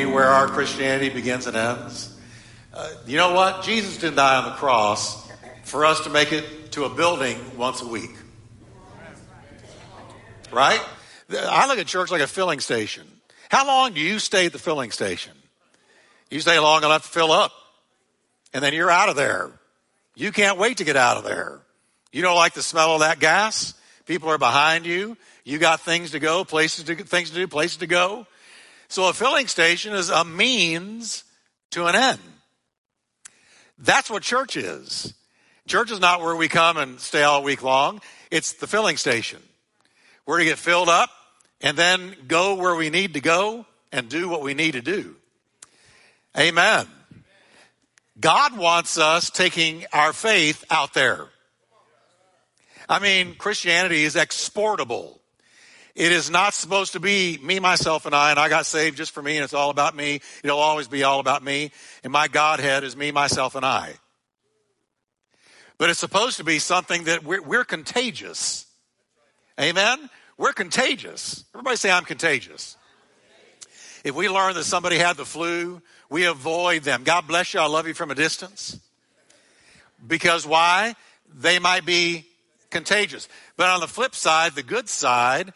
be where our Christianity begins and ends. You know what? Jesus didn't die on the cross for us to make it to a building once a week. Right? I look at church like a filling station. How long do you stay at the filling station? You stay long enough to fill up, and then you're out of there. You can't wait to get out of there. You don't like the smell of that gas. People are behind you. You got things to go, things to do, places to go. So a filling station is a means to an end. That's what church is. Church is not where we come and stay all week long. It's the filling station. We're to get filled up and then go where we need to go and do what we need to do. Amen. God wants us taking our faith out there. I mean, Christianity is exportable. It is not supposed to be me, myself, and I got saved just for me, and it's all about me. It'll always be all about me, and my Godhead is me, myself, and I. But it's supposed to be something that we're contagious. Amen? We're contagious. Everybody say, I'm contagious. If we learn that somebody had the flu, we avoid them. God bless you. I love you from a distance. Because why? They might be contagious. But on the flip side, the good side,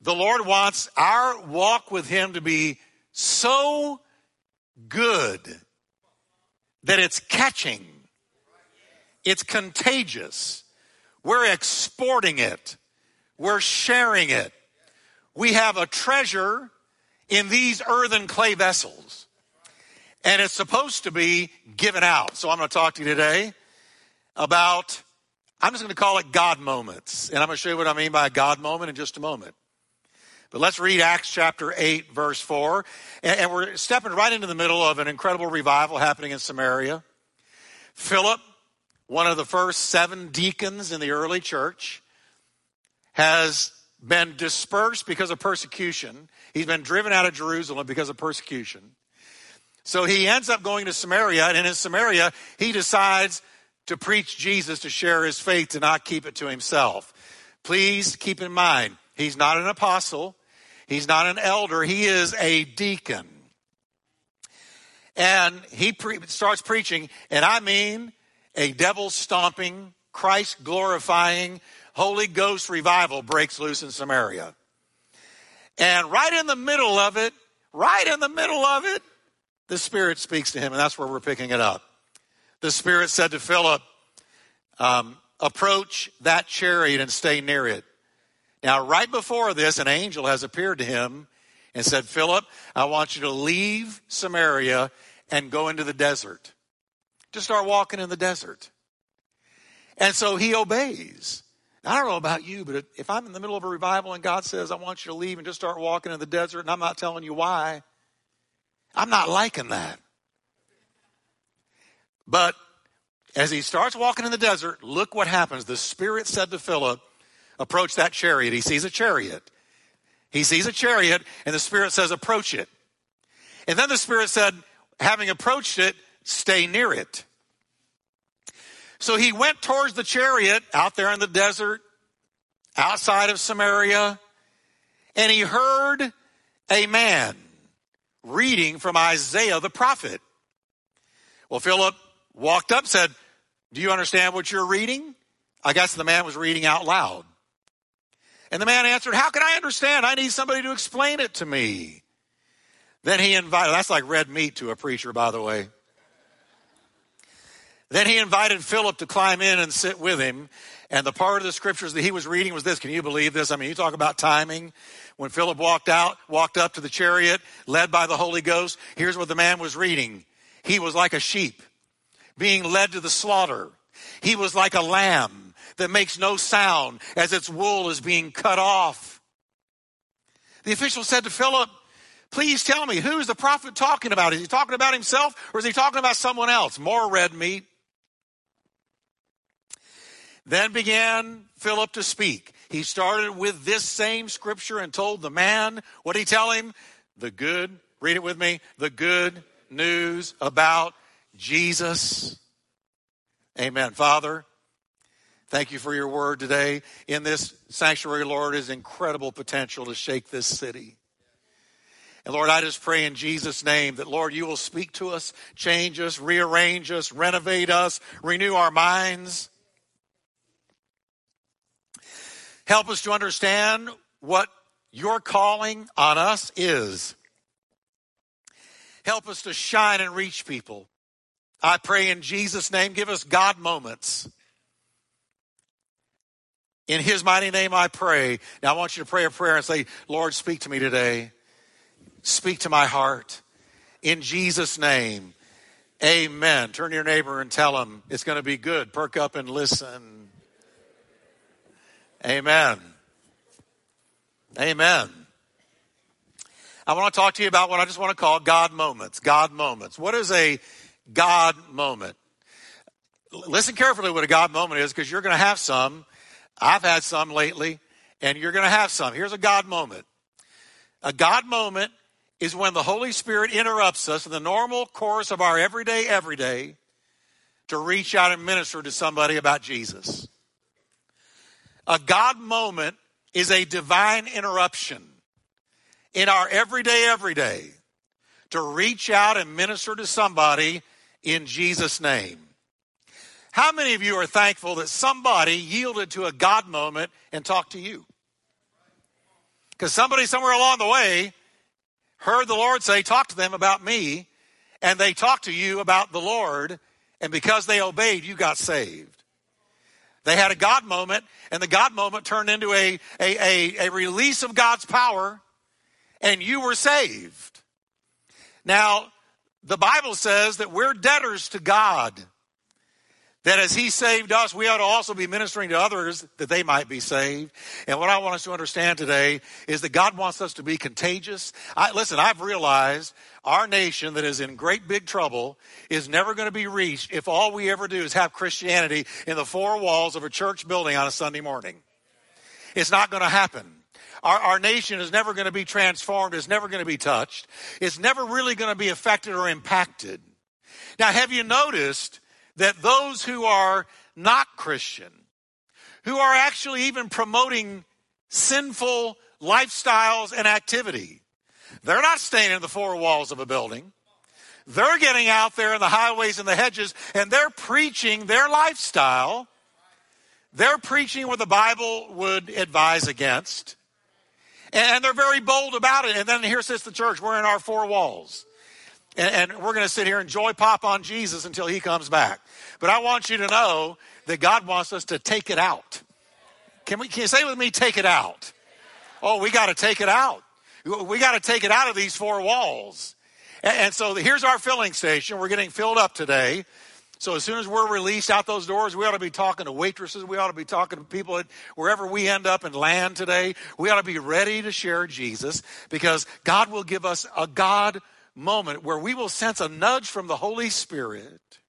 the Lord wants our walk with him to be so good that it's catching. It's contagious. We're exporting it. We're sharing it. We have a treasure in these earthen clay vessels, and it's supposed to be given out. So I'm going to talk to you today about, I'm just going to call it God moments, and I'm going to show you what I mean by a God moment in just a moment. But let's read Acts chapter 8, verse 4, and we're stepping right into the middle of an incredible revival happening in Samaria. Philip, one of the first 7 deacons in the early church, has been dispersed because of persecution. He's been driven out of Jerusalem because of persecution. So he ends up going to Samaria, and in Samaria, he decides to preach Jesus, to share his faith, to not keep it to himself. Please keep in mind, he's not an apostle. He's not an elder. He is a deacon. And he starts preaching, and I mean a devil-stomping, Christ-glorifying, Holy Ghost revival breaks loose in Samaria. And right in the middle of it, the Spirit speaks to him, and that's where we're picking it up. The Spirit said to Philip, approach that chariot and stay near it. Now, right before this, an angel has appeared to him and said, Philip, I want you to leave Samaria and go into the desert. Just start walking in the desert. And so he obeys. I don't know about you, but if I'm in the middle of a revival and God says, I want you to leave and just start walking in the desert, and I'm not telling you why, I'm not liking that. But as he starts walking in the desert, look what happens. The Spirit said to Philip, approach that chariot. He sees a chariot. And the Spirit says, approach it. And then the Spirit said, having approached it, stay near it. So he went towards the chariot out there in the desert, outside of Samaria, and he heard a man reading from Isaiah the prophet. Well, Philip walked up, said, do you understand what you're reading? I guess the man was reading out loud. And the man answered, how can I understand? I need somebody to explain it to me. Then he invited, that's like red meat to a preacher, by the way. Then he invited Philip to climb in and sit with him. And the part of the scriptures that he was reading was this. Can you believe this? I mean, you talk about timing. When Philip walked up to the chariot, led by the Holy Ghost, here's what the man was reading. He was like a sheep being led to the slaughter. He was like a lamb that makes no sound as its wool is being cut off. The official said to Philip, please tell me, who is the prophet talking about? Is he talking about himself or is he talking about someone else? More red meat. Then began Philip to speak. He started with this same scripture and told the man, what did he tell him? Read it with me, the good news about Jesus. Amen. Father, thank you for your word today. In this sanctuary, Lord, is incredible potential to shake this city. And Lord, I just pray in Jesus' name that, Lord, you will speak to us, change us, rearrange us, renovate us, renew our minds. Help us to understand what your calling on us is. Help us to shine and reach people. I pray in Jesus' name, give us God moments. In his mighty name I pray. Now I want you to pray a prayer and say, Lord, speak to me today. Speak to my heart. In Jesus' name, amen. Turn to your neighbor and tell him it's going to be good. Perk up and listen. Amen. Amen. I want to talk to you about what I just want to call God moments. God moments. What is a God moment? Listen carefully what a God moment is, because you're going to have some. I've had some lately, and you're going to have some. Here's a God moment. A God moment is when the Holy Spirit interrupts us in the normal course of our everyday to reach out and minister to somebody about Jesus. A God moment is a divine interruption in our everyday to reach out and minister to somebody in Jesus' name. How many of you are thankful that somebody yielded to a God moment and talked to you? Because somebody somewhere along the way heard the Lord say, talk to them about me, and they talked to you about the Lord, and because they obeyed, you got saved. They had a God moment, and the God moment turned into a release of God's power, and you were saved. Now, the Bible says that we're debtors to God, that as he saved us, we ought to also be ministering to others that they might be saved. And what I want us to understand today is that God wants us to be contagious. I've realized our nation that is in great big trouble is never going to be reached if all we ever do is have Christianity in the four walls of a church building on a Sunday morning. It's not going to happen. Our nation is never going to be transformed. It's never going to be touched. It's never really going to be affected or impacted. Now, have you noticed that those who are not Christian, who are actually even promoting sinful lifestyles and activity, they're not staying in the four walls of a building. They're getting out there in the highways and the hedges, and they're preaching their lifestyle. They're preaching what the Bible would advise against. And they're very bold about it. And then here sits the church. We're in our four walls. And we're going to sit here and joy pop on Jesus until he comes back. But I want you to know that God wants us to take it out. Can you say with me, take it out? Oh, we got to take it out. We got to take it out of these four walls. And so here's our filling station. We're getting filled up today. So as soon as we're released out those doors, we ought to be talking to waitresses. We ought to be talking to people wherever we end up and land today. We ought to be ready to share Jesus, because God will give us a God moment where we will sense a nudge from the Holy Spirit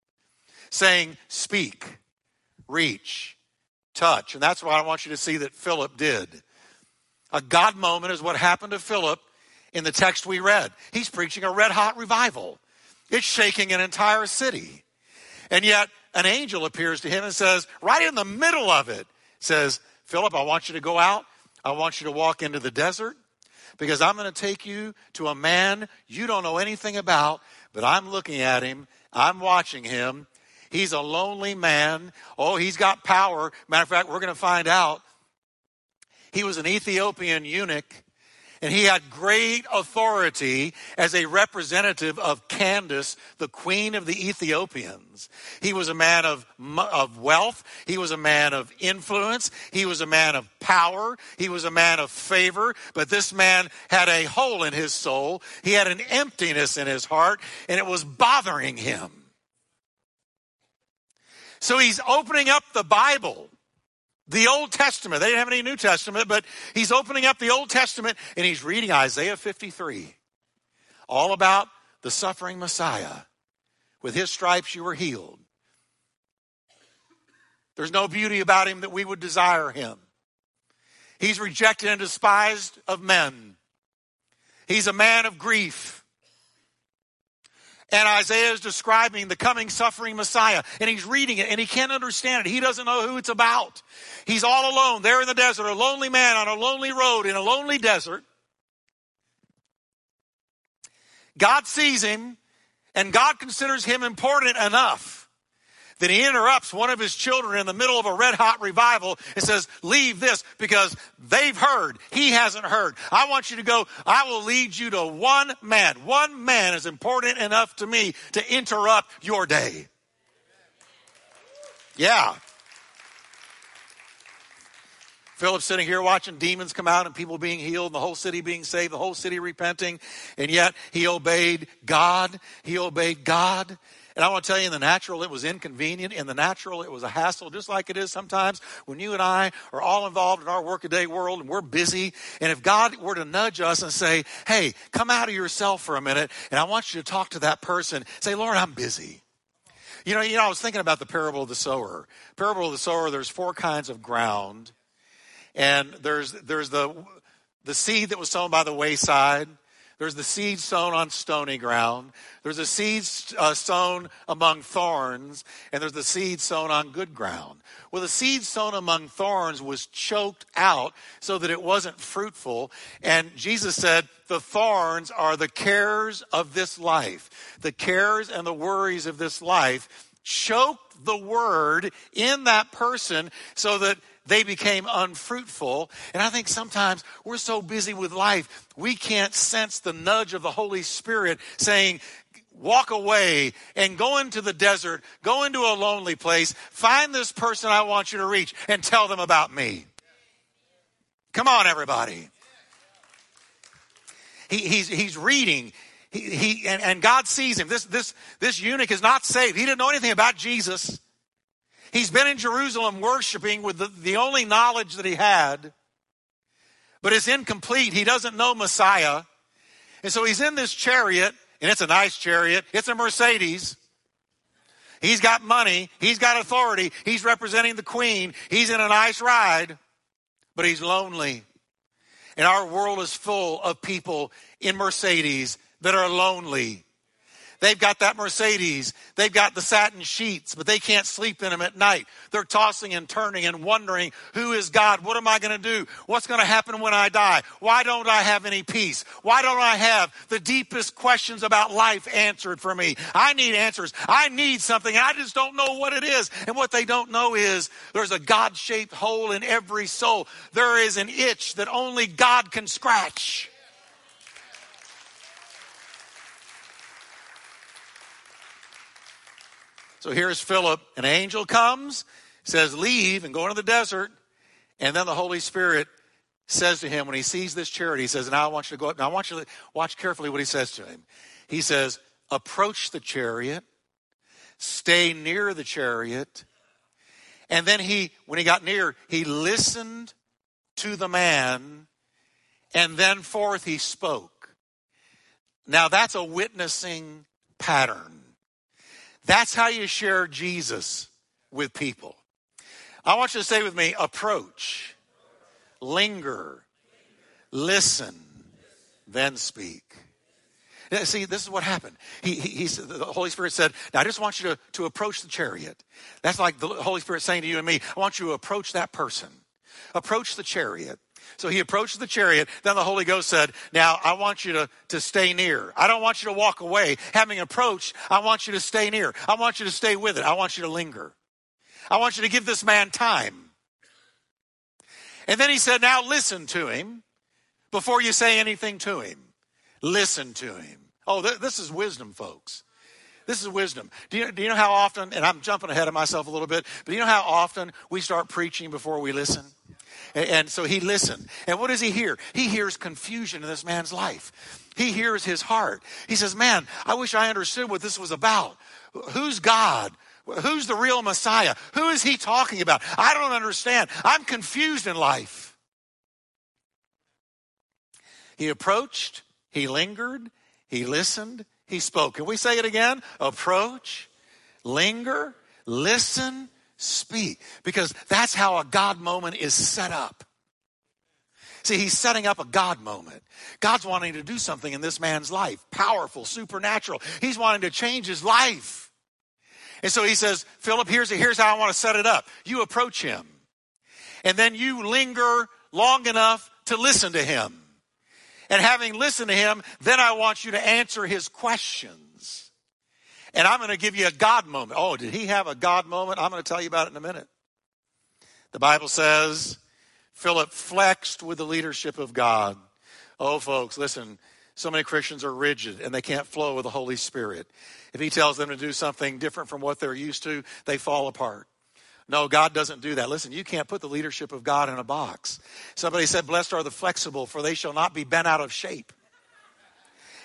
saying, speak, reach, touch. And that's what I want you to see that Philip did. A God moment is what happened to Philip in the text we read. He's preaching a red-hot revival. It's shaking an entire city. And yet an angel appears to him and says, right in the middle of it, says, Philip, I want you to go out. I want you to walk into the desert, because I'm going to take you to a man you don't know anything about, but I'm looking at him. I'm watching him. He's a lonely man. Oh, he's got power. Matter of fact, we're going to find out. He was an Ethiopian eunuch, and he had great authority as a representative of Candace, the queen of the Ethiopians. He was a man of wealth. He was a man of influence. He was a man of power. He was a man of favor. But this man had a hole in his soul. He had an emptiness in his heart, and it was bothering him. So he's opening up the Bible. The Old Testament. They didn't have any New Testament, but he's opening up the Old Testament, and he's reading Isaiah 53, all about the suffering Messiah. With his stripes you were healed. There's no beauty about him that we would desire him. He's rejected and despised of men. He's a man of grief. And Isaiah is describing the coming suffering Messiah. And he's reading it, and he can't understand it. He doesn't know who it's about. He's all alone there in the desert, a lonely man on a lonely road in a lonely desert. God sees him, and God considers him important enough that he interrupts one of his children in the middle of a red-hot revival and says, leave this because they've heard. He hasn't heard. I want you to go. I will lead you to one man. One man is important enough to me to interrupt your day. Yeah. Philip's sitting here watching demons come out and people being healed and the whole city being saved, the whole city repenting. And yet he obeyed God. He obeyed God. And I want to tell you, in the natural, it was inconvenient. In the natural, it was a hassle, just like it is sometimes when you and I are all involved in our workaday world and we're busy. And if God were to nudge us and say, hey, come out of yourself for a minute, and I want you to talk to that person, say, Lord, I'm busy. You know, I was thinking about the parable of the sower. Parable of the sower, there's four kinds of ground. And there's the seed that was sown by the wayside. There's the seed sown on stony ground. There's a seed sown among thorns. And there's the seed sown on good ground. Well, the seed sown among thorns was choked out so that it wasn't fruitful. And Jesus said, the thorns are the cares of this life. The cares and the worries of this life choked the word in that person so that they became unfruitful. And I think sometimes we're so busy with life, we can't sense the nudge of the Holy Spirit saying, walk away and go into the desert, go into a lonely place, find this person I want you to reach and tell them about me. Come on, everybody. He's reading. He and God sees him. This eunuch is not saved. He didn't know anything about Jesus. He's been in Jerusalem worshiping with the only knowledge that he had, but it's incomplete. He doesn't know Messiah. And so he's in this chariot, and it's a nice chariot. It's a Mercedes. He's got money. He's got authority. He's representing the queen. He's in a nice ride, but he's lonely. And our world is full of people in Mercedes that are lonely. They've got that Mercedes. They've got the satin sheets, but they can't sleep in them at night. They're tossing and turning and wondering, who is God? What am I going to do? What's going to happen when I die? Why don't I have any peace? Why don't I have the deepest questions about life answered for me? I need answers. I need something. I just don't know what it is. And what they don't know is there's a God-shaped hole in every soul. There is an itch that only God can scratch. So here's Philip. An angel comes, says, leave and go into the desert. And then the Holy Spirit says to him, when he sees this chariot, he says, now I want you to go up. Now I want you to watch carefully what he says to him. He says, approach the chariot, stay near the chariot. And then when he got near, he listened to the man, and then forth he spoke. Now that's a witnessing pattern. That's how you share Jesus with people. I want you to say with me, approach, linger, listen, then speak. See, this is what happened. He said, the Holy Spirit said, now I just want you to approach the chariot. That's like the Holy Spirit saying to you and me, I want you to approach that person. Approach the chariot. So he approached the chariot. Then the Holy Ghost said, now I want you to stay near. I don't want you to walk away. Having approached, I want you to stay near. I want you to stay with it. I want you to linger. I want you to give this man time. And then he said, now listen to him before you say anything to him. Listen to him. Oh, this is wisdom, folks. This is wisdom. Do you know how often, and I'm jumping ahead of myself a little bit, but do you know how often we start preaching before we listen? And so he listened. And what does he hear? He hears confusion in this man's life. He hears his heart. He says, man, I wish I understood what this was about. Who's God? Who's the real Messiah? Who is he talking about? I don't understand. I'm confused in life. He approached, he lingered, he listened, he spoke. Can we say it again? Approach, linger, listen, speak, because that's how a God moment is set up. See, he's setting up a God moment. God's wanting to do something in this man's life, powerful, supernatural. He's wanting to change his life. And so he says, Philip, here's how I want to set it up. You approach him, and then you linger long enough to listen to him. And having listened to him, then I want you to answer his questions. And I'm going to give you a God moment. Oh, did he have a God moment? I'm going to tell you about it in a minute. The Bible says, Philip flexed with the leadership of God. Oh, folks, listen, so many Christians are rigid and they can't flow with the Holy Spirit. If he tells them to do something different from what they're used to, they fall apart. No, God doesn't do that. Listen, you can't put the leadership of God in a box. Somebody said, blessed are the flexible, for they shall not be bent out of shape.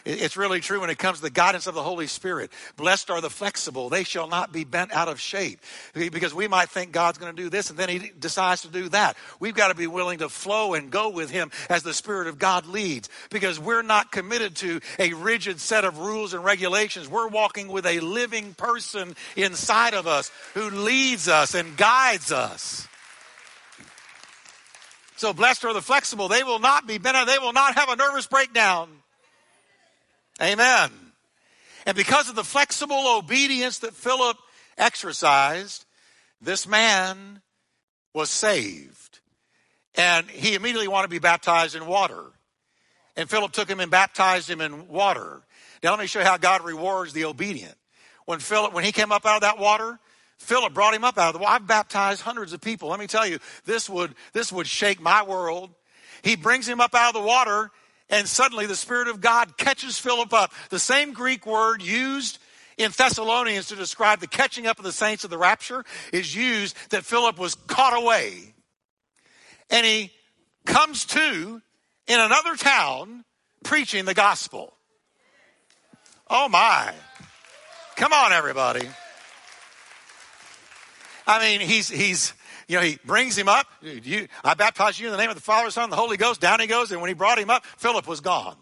It's really true when it comes to the guidance of the Holy Spirit. Blessed are the flexible, they shall not be bent out of shape. Because we might think God's going to do this, and then he decides to do that. We've got to be willing to flow and go with him as the Spirit of God leads. Because we're not committed to a rigid set of rules and regulations. We're walking with a living person inside of us who leads us and guides us. So blessed are the flexible, they will not be bent out, they will not have a nervous breakdown. Amen. And because of the flexible obedience that Philip exercised, this man was saved. And he immediately wanted to be baptized in water. And Philip took him and baptized him in water. Now let me show you how God rewards the obedient. When he came up out of that water, Philip brought him up out of the water. I've baptized hundreds of people. Let me tell you, this would shake my world. He brings him up out of the water, and suddenly the Spirit of God catches Philip up. The same Greek word used in Thessalonians to describe the catching up of the saints of the rapture is used that Philip was caught away. And he comes to in another town preaching the gospel. Oh my. Come on, everybody. I mean, he's he brings him up. I baptize you in the name of the Father, Son, and the Holy Ghost. Down he goes. And when he brought him up, Philip was gone.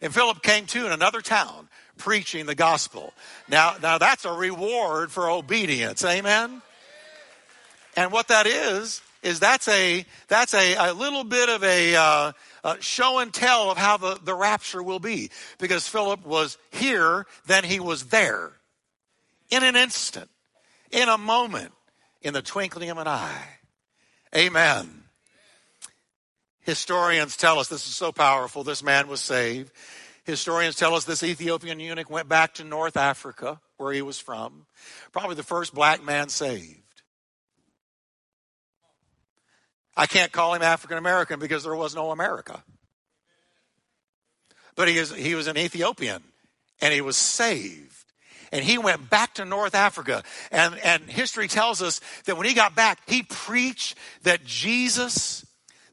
And Philip came to in another town preaching the gospel. Now that's a reward for obedience. Amen? And what that is that's a little bit of a show and tell of how the rapture will be. Because Philip was here, then he was there. In an instant. In a moment. In the twinkling of an eye. Amen. Historians tell us, this is so powerful, this man was saved. Historians tell us this Ethiopian eunuch went back to North Africa, where he was from. Probably the first black man saved. I can't call him African American because there was no America. But he was an Ethiopian, and he was saved. And he went back to North Africa. And history tells us that when he got back, he preached that Jesus,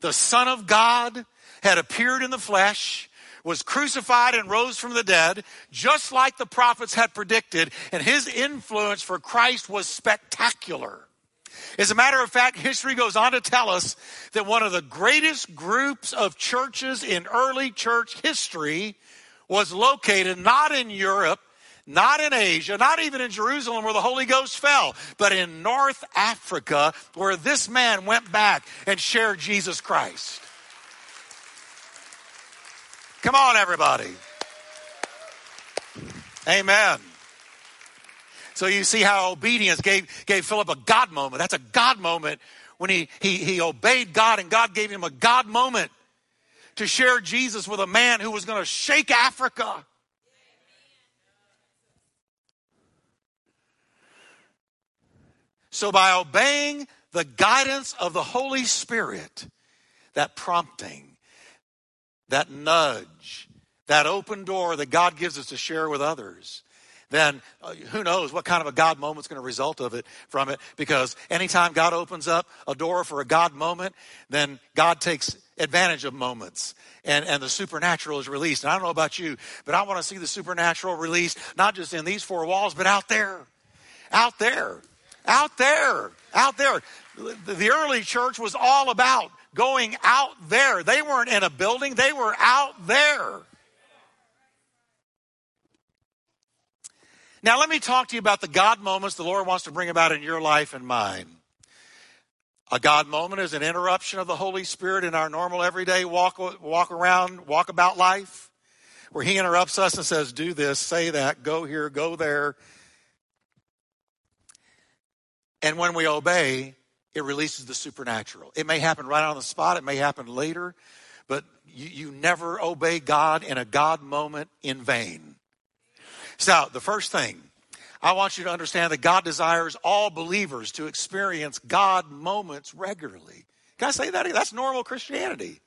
the Son of God, had appeared in the flesh, was crucified and rose from the dead, just like the prophets had predicted. And his influence for Christ was spectacular. As a matter of fact, history goes on to tell us that one of the greatest groups of churches in early church history was located not in Europe, not in Asia, not even in Jerusalem where the Holy Ghost fell, but in North Africa where this man went back and shared Jesus Christ. Come on, everybody. Amen. So you see how obedience gave Philip a God moment. That's a God moment when he obeyed God, and God gave him a God moment to share Jesus with a man who was going to shake Africa. So by obeying the guidance of the Holy Spirit, that prompting, that nudge, that open door that God gives us to share with others, then who knows what kind of a God moment's going to result of it from it. Because anytime God opens up a door for a God moment, then God takes advantage of moments, and the supernatural is released. And I don't know about you, but I want to see the supernatural released, not just in these four walls, but out there, out there. Out there, out there. The early church was all about going out there. They weren't in a building. They were out there. Now, let me talk to you about the God moments the Lord wants to bring about in your life and mine. A God moment is an interruption of the Holy Spirit in our normal everyday walk about life, where he interrupts us and says, do this, say that, go here, go there. And when we obey, it releases the supernatural. It may happen right on the spot. It may happen later. but you never obey God in a God moment in vain. So the first thing, I want you to understand that God desires all believers to experience God moments regularly. Can I say that? That's normal Christianity.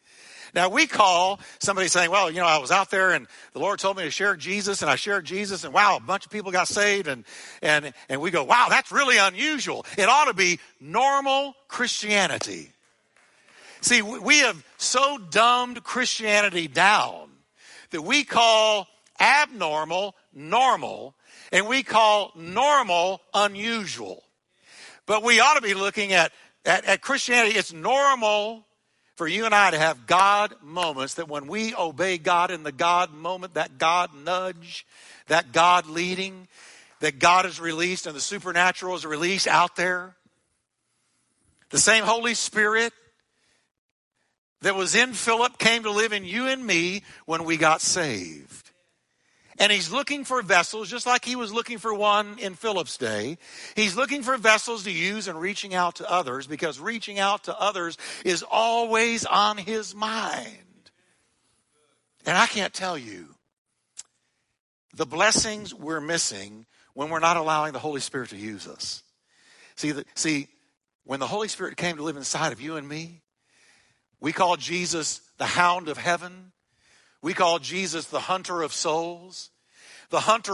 Now, we call somebody saying, well, you know, I was out there and the Lord told me to share Jesus, and I shared Jesus, and wow, a bunch of people got saved, and we go, wow, that's really unusual. It ought to be normal Christianity. See, we have so dumbed Christianity down that we call abnormal normal, and we call normal unusual. But we ought to be looking at Christianity. It's normal for you and I to have God moments, that when we obey God in the God moment, that God nudge, that God leading, that God is released and the supernatural is released out there. The same Holy Spirit that was in Philip came to live in you and me when we got saved. And he's looking for vessels, just like he was looking for one in Philip's day. He's looking for vessels to use in reaching out to others, because reaching out to others is always on his mind. And I can't tell you the blessings we're missing when we're not allowing the Holy Spirit to use us. See, when the Holy Spirit came to live inside of you and me, we call Jesus the Hound of Heaven. We call Jesus the Hunter of Souls, the Hound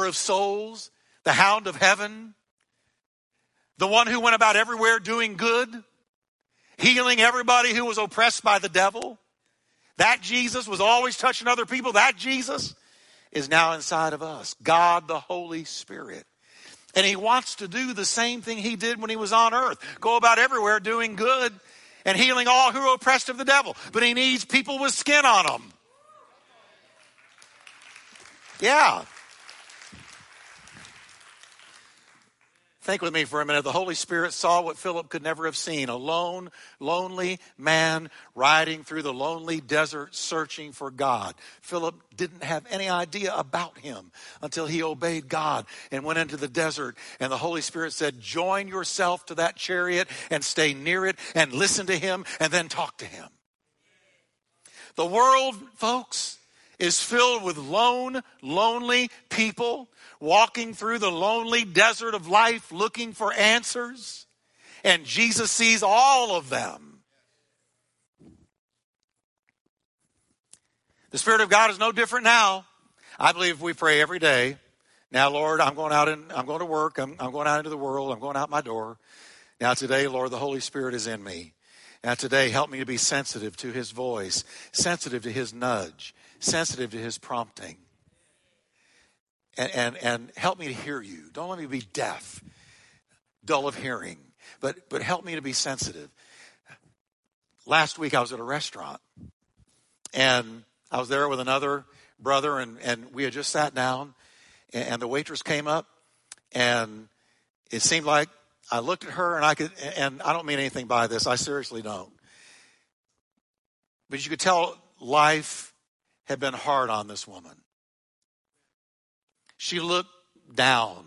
of Heaven, the one who went about everywhere doing good, healing everybody who was oppressed by the devil. That Jesus was always touching other people. That Jesus is now inside of us, God the Holy Spirit. And he wants to do the same thing he did when he was on earth, go about everywhere doing good and healing all who are oppressed of the devil. But he needs people with skin on them. Yeah. Think with me for a minute. The Holy Spirit saw what Philip could never have seen. A lone, lonely man riding through the lonely desert searching for God. Philip didn't have any idea about him until he obeyed God and went into the desert. And the Holy Spirit said, join yourself to that chariot and stay near it and listen to him and then talk to him. The world, folks, is filled with lone, lonely people walking through the lonely desert of life looking for answers. And Jesus sees all of them. The Spirit of God is no different now. I believe we pray every day. Now, Lord, I'm going to work. I'm going out into the world. I'm going out my door. Now today, Lord, the Holy Spirit is in me. Now today, help me to be sensitive to his voice, sensitive to his nudge, sensitive to his prompting, and help me to hear you. Don't let me be deaf, dull of hearing, but help me to be sensitive. Last week I was at a restaurant, and I was there with another brother, and we had just sat down, and the waitress came up, and it seemed like I looked at her, and I don't mean anything by this, I seriously don't, but you could tell life had been hard on this woman. She looked down.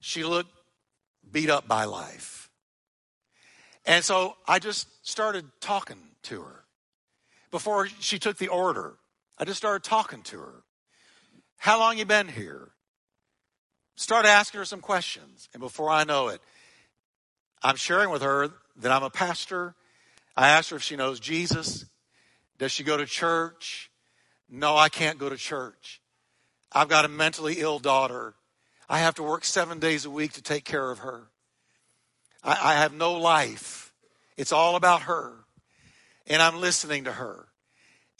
She looked beat up by life. And so I just started talking to her. Before she took the order, I just started talking to her. How long you been here? Started asking her some questions. And before I know it, I'm sharing with her that I'm a pastor. I asked her if she knows Jesus. Does she go to church? No, I can't go to church. I've got a mentally ill daughter. I have to work 7 days a week to take care of her. I have no life. It's all about her. And I'm listening to her.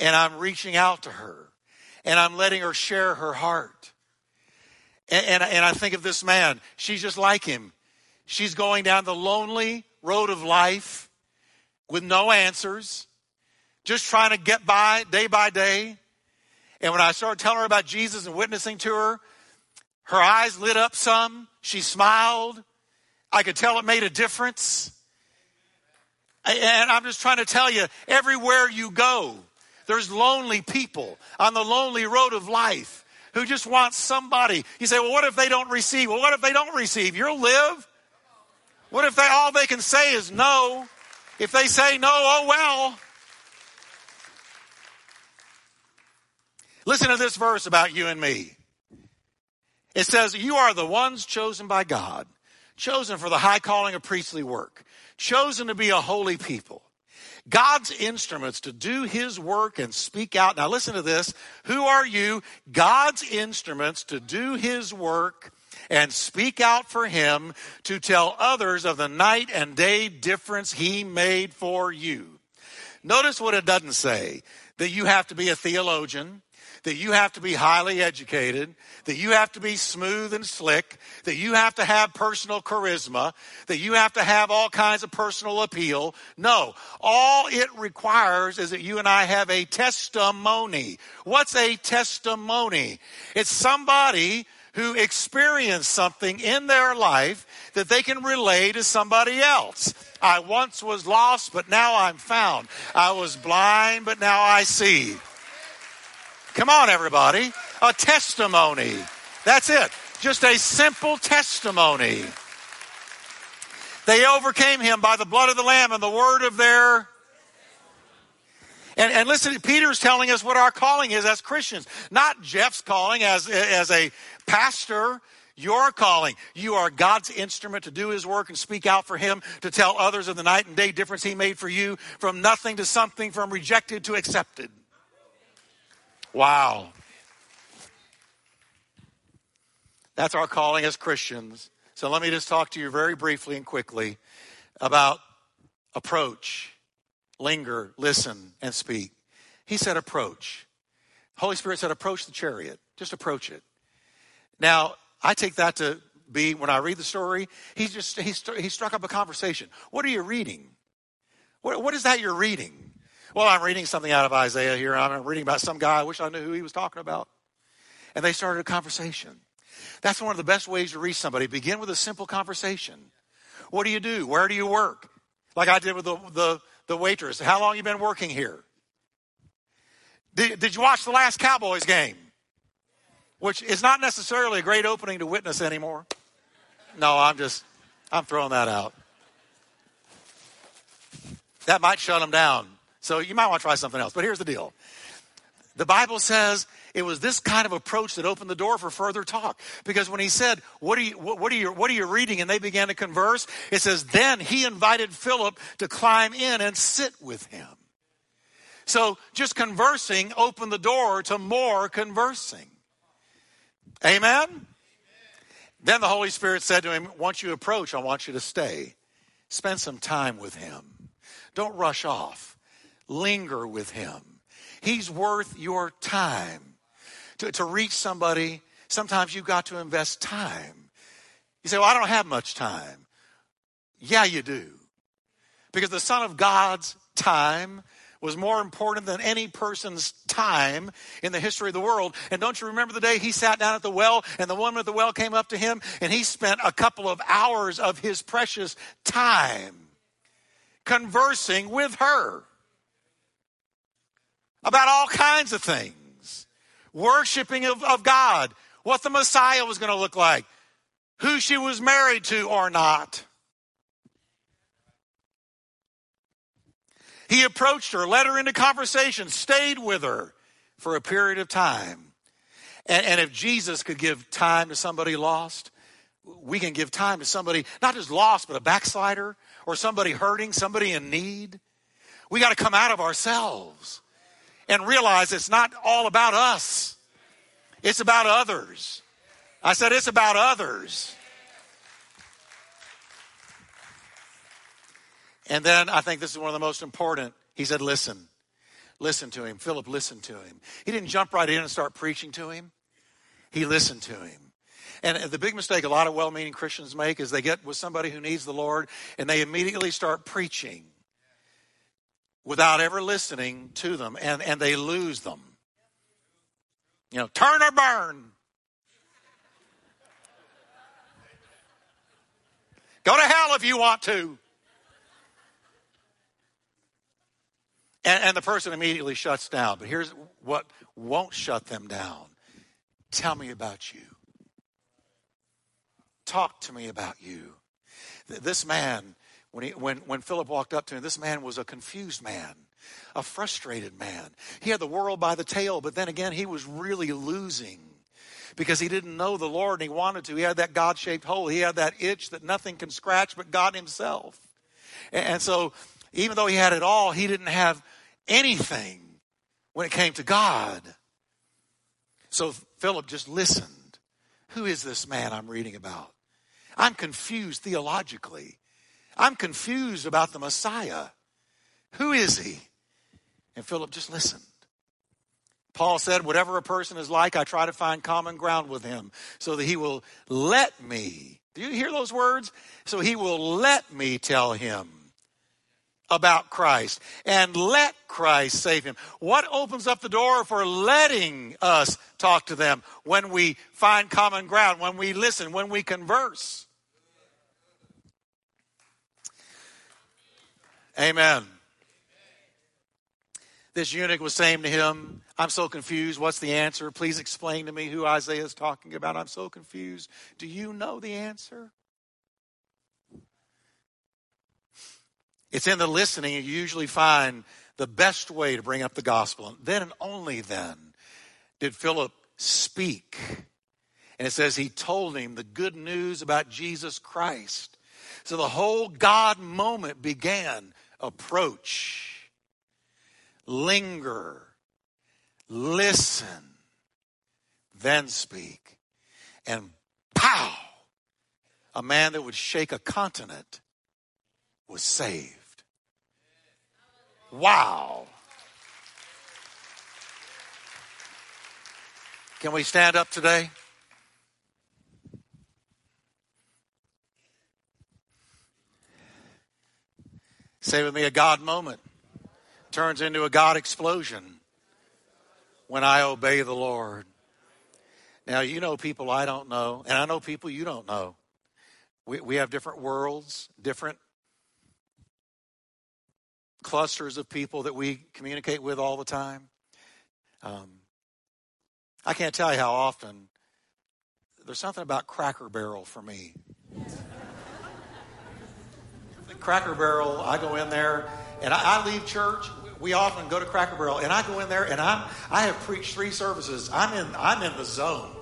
And I'm reaching out to her. And I'm letting her share her heart. And I think of this man. She's just like him. She's going down the lonely road of life with no answers, just trying to get by day. And when I started telling her about Jesus and witnessing to her, her eyes lit up some. She smiled. I could tell it made a difference. And I'm just trying to tell you, everywhere you go, there's lonely people on the lonely road of life who just want somebody. You say, well, what if they don't receive? Well, what if they don't receive? You'll live. What if all they can say is no? If they say no, oh well. Listen to this verse about you and me. It says, you are the ones chosen by God, chosen for the high calling of priestly work, chosen to be a holy people, God's instruments to do his work and speak out. Now listen to this. Who are you? God's instruments to do his work and speak out for him, to tell others of the night and day difference he made for you. Notice what it doesn't say, that you have to be a theologian, that you have to be highly educated, that you have to be smooth and slick, that you have to have personal charisma, that you have to have all kinds of personal appeal. No, all it requires is that you and I have a testimony. What's a testimony? It's somebody who experienced something in their life that they can relay to somebody else. I once was lost, but now I'm found. I was blind, but now I see. Come on, everybody. A testimony. That's it. Just a simple testimony. They overcame him by the blood of the Lamb and the word of their... And listen, Peter's telling us what our calling is as Christians. Not Jeff's calling as a pastor. Your calling. You are God's instrument to do his work and speak out for him, to tell others of the night and day difference he made for you, from nothing to something, from rejected to accepted. Wow. That's our calling as Christians. So let me just talk to you very briefly and quickly about approach, linger, listen, and speak. He said approach. Holy Spirit said approach the chariot. Just approach it. Now, I take that to be, when I read the story, he struck up a conversation. What are you reading? What is that you're reading? Well, I'm reading something out of Isaiah here. I'm reading about some guy. I wish I knew who he was talking about. And they started a conversation. That's one of the best ways to reach somebody. Begin with a simple conversation. What do you do? Where do you work? Like I did with the waitress. How long you been working here? Did you watch the last Cowboys game? Which is not necessarily a great opening to witness anymore. No, I'm throwing that out. That might shut them down. So you might want to try something else. But here's the deal. The Bible says it was this kind of approach that opened the door for further talk. Because when he said, what are you reading? And they began to converse. It says, then he invited Philip to climb in and sit with him. So just conversing opened the door to more conversing. Amen? Amen. Then the Holy Spirit said to him, once you approach, I want you to stay. Spend some time with him. Don't rush off. Linger with him. He's worth your time. To reach somebody, sometimes you've got to invest time. You say, well, I don't have much time. Yeah, you do. Because the Son of God's time was more important than any person's time in the history of the world. And don't you remember the day he sat down at the well and the woman at the well came up to him and he spent a couple of hours of his precious time conversing with her about all kinds of things, worshiping of God, what the Messiah was going to look like, who she was married to or not. He approached her, led her into conversation, stayed with her for a period of time. And if Jesus could give time to somebody lost, we can give time to somebody, not just lost, but a backslider or somebody hurting, somebody in need. We got to come out of ourselves and realize it's not all about us. It's about others. I said it's about others. And then I think this is one of the most important. He said, listen. Listen to him. Philip listened to him. He didn't jump right in and start preaching to him. He listened to him. And the big mistake a lot of well-meaning Christians make is they get with somebody who needs the Lord and they immediately start preaching without ever listening to them, and they lose them. You know, turn or burn. Go to hell if you want to. And the person immediately shuts down. But here's what won't shut them down. Tell me about you. Talk to me about you. This man... When Philip walked up to him, this man was a confused man. a frustrated man. He had the world by the tail, but then again, he was really losing because he didn't know the Lord and he wanted to. He had that God-shaped hole. He had that itch that nothing can scratch but God himself. And so even though he had it all, he didn't have anything when it came to God. So Philip just listened. Who is this man I'm reading about? I'm confused theologically. I'm confused about the Messiah. Who is he? And Philip just listened. Paul said, whatever a person is like, I try to find common ground with him so that he will let me. Do you hear those words? So he will let me tell him about Christ and let Christ save him. What opens up the door for letting us talk to them when we find common ground, when we listen, when we converse? Amen. This eunuch was saying to him, I'm so confused. What's the answer? Please explain to me who Isaiah is talking about. I'm so confused. Do you know the answer? It's in the listening. You usually find the best way to bring up the gospel. Then and only then did Philip speak. And it says he told him the good news about Jesus Christ. So the whole God moment began. Approach. Linger, listen, then speak. And pow, a man that would shake a continent was saved. Wow. Can we stand up today? Say with me, a God moment turns into a God explosion when I obey the Lord. Now, you know people I don't know, and I know people you don't know. We have different worlds, different clusters of people that we communicate with all the time. I can't tell you how often there's something about Cracker Barrel for me. The Cracker Barrel, I go in there. And I leave church. We often go to Cracker Barrel, and I go in there, and I have preached 3 services. I'm in the zone,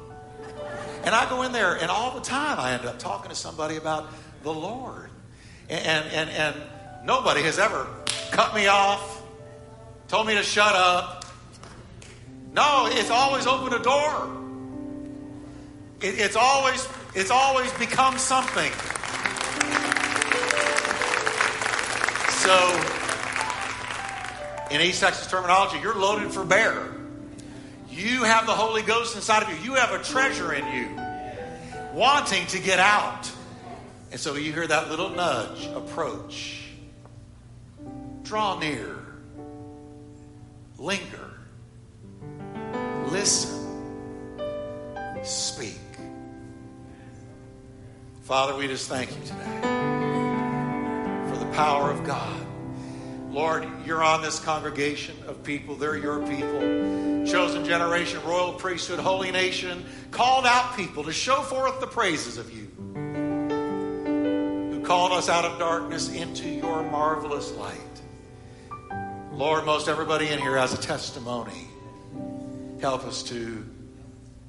and I go in there, and all the time I end up talking to somebody about the Lord, and nobody has ever cut me off, told me to shut up. No, it's always opened a door. It's always become something. So. In East Texas terminology, you're loaded for bear. You have the Holy Ghost inside of you. You have a treasure in you, wanting to get out. And so you hear that little nudge, approach, draw near, linger, listen, speak. Father, we just thank you today for the power of God. Lord, you're on this congregation of people. They're your people. Chosen generation, royal priesthood, holy nation, called out people to show forth the praises of you who called us out of darkness into your marvelous light. Lord, most everybody in here has a testimony. Help us to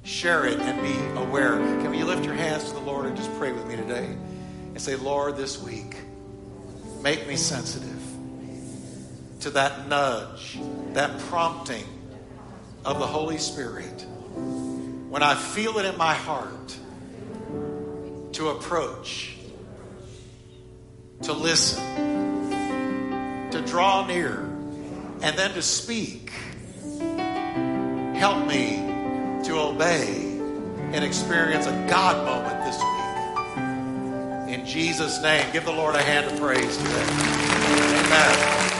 share it and be aware. Can you lift your hands to the Lord and just pray with me today and say, Lord, this week, make me sensitive to that nudge, that prompting of the Holy Spirit. When I feel it in my heart to approach, to listen, to draw near, and then to speak, help me to obey and experience a God moment this week. In Jesus' name, give the Lord a hand of praise today. Amen.